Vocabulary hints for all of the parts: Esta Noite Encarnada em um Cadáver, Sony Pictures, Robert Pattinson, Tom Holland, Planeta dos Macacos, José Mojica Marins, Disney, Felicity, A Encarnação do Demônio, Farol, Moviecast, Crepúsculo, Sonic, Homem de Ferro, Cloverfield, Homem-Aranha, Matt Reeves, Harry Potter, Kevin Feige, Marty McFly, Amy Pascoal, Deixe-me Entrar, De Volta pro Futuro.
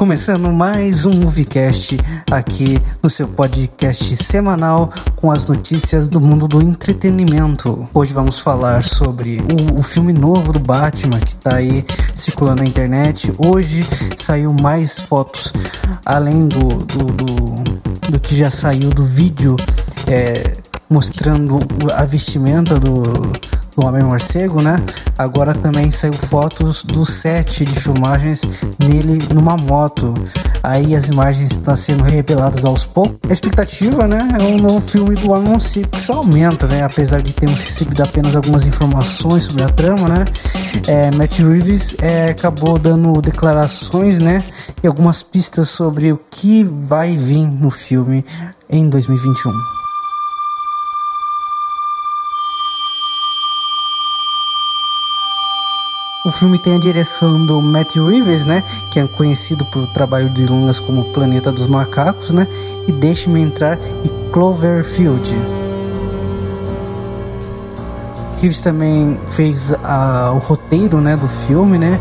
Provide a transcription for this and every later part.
Começando mais um Moviecast aqui no seu podcast semanal com as notícias do mundo do entretenimento. Hoje vamos falar sobre o filme novo do Batman que tá aí circulando na internet. Hoje saiu mais fotos, além do que já saiu do vídeo mostrando a vestimenta do Homem-Morcego, né? Agora também saiu fotos do set de filmagens nele numa moto. Aí as imagens estão sendo reveladas aos poucos. A expectativa, né? É um novo filme do Homem-Morcego que só aumenta, né? Apesar de termos recebido apenas algumas informações sobre a trama, né? Matt Reeves acabou dando declarações, né? E algumas pistas sobre o que vai vir no filme em 2021. O filme tem a direção do Matt Reeves, né, que é conhecido por trabalho de longas como Planeta dos Macacos, né, e Deixe-me Entrar e Cloverfield. Reeves também fez o roteiro, né, do filme, né,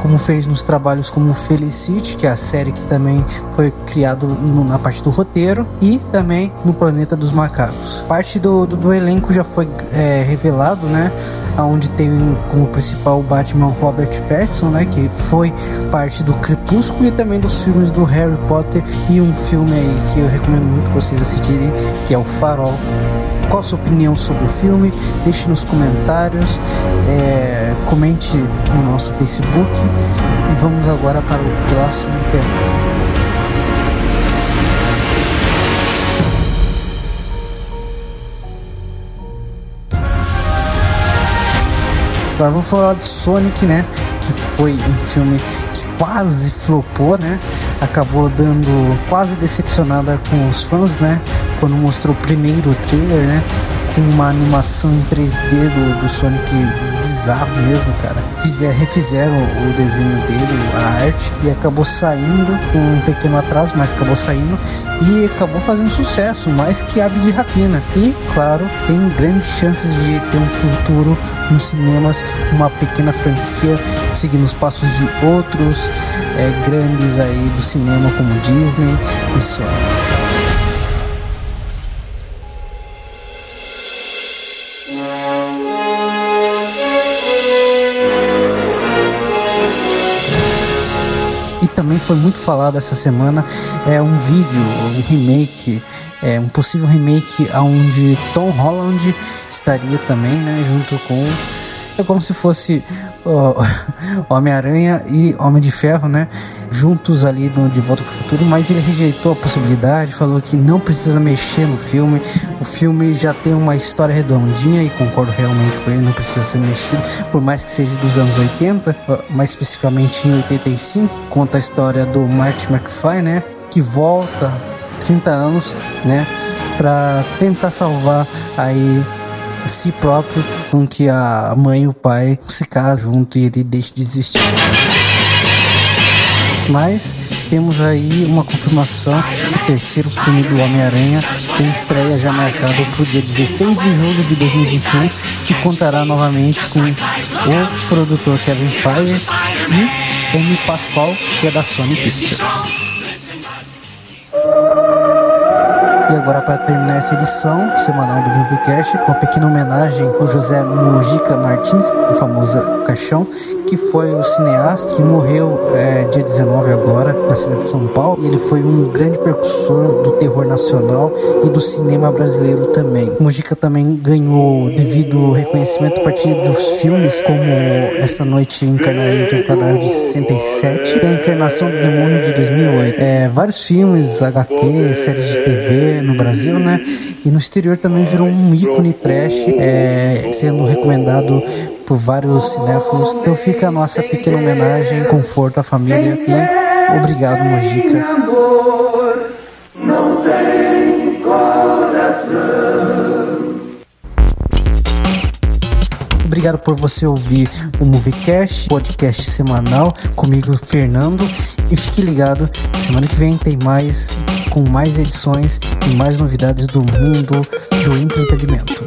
como fez nos trabalhos como Felicity, que é a série que também foi criada na parte do roteiro, e também no Planeta dos Macacos. Parte do elenco já foi revelado, né? Onde tem como principal o Batman Robert Pattinson, né? Que foi parte do Crepúsculo e também dos filmes do Harry Potter, e um filme aí que eu recomendo muito vocês assistirem, que é o Farol. Qual a sua opinião sobre o filme? Deixe nos comentários, comente no nosso Facebook e vamos agora para o próximo tema. Agora vamos falar de Sonic, né? Que foi um filme que quase flopou, né? Acabou dando quase decepcionada com os fãs, né? Quando mostrou o primeiro trailer, né? Com uma animação em 3D do Sonic bizarro mesmo, cara. Refizeram o desenho dele, a arte, e acabou saindo com um pequeno atraso, mas acabou saindo e acabou fazendo sucesso, mais que ave de rapina. E, claro, tem grandes chances de ter um futuro nos cinemas, uma pequena franquia, seguindo os passos de outros grandes aí do cinema, como Disney e Sony. Também foi muito falado essa semana um vídeo, um remake, um possível remake onde Tom Holland estaria também, né, junto com como se fosse Homem-Aranha e Homem de Ferro, né, juntos ali no De Volta pro Futuro, mas ele rejeitou a possibilidade, falou que não precisa mexer no filme, o filme já tem uma história redondinha, e concordo realmente com ele, não precisa ser mexido, por mais que seja dos anos 80, mais especificamente em 85, conta a história do Marty McFly, né, que volta 30 anos, né, para tentar salvar aí si próprio, com que a mãe e o pai se casam junto e ele deixa de existir. Mas temos aí uma confirmação que o terceiro filme do Homem-Aranha tem estreia já marcada para o dia 16 de julho de 2021 e contará novamente com o produtor Kevin Feige e Amy Pascoal, que é da Sony Pictures. E agora, para terminar essa edição semanal do Moviecast, uma pequena homenagem ao José Mojica Marins, o famoso Caixão, que foi o cineasta que morreu dia 19 agora, na cidade de São Paulo. Ele foi um grande precursor do terror nacional e do cinema brasileiro também. Mojica também ganhou devido reconhecimento a partir dos filmes como Esta Noite Encarnada em um Cadáver de 67 e A Encarnação do Demônio de 2008. Vários filmes, HQ, séries de TV no Brasil, né? E no exterior também virou um ícone trash, sendo recomendado por vários cinéfilos. Então fica a nossa pequena homenagem, conforto à família e obrigado, Mojica. Obrigado por você ouvir o Moviecast, podcast semanal, comigo, Fernando. E fique ligado, semana que vem tem mais, com mais edições e mais novidades do mundo do entretenimento.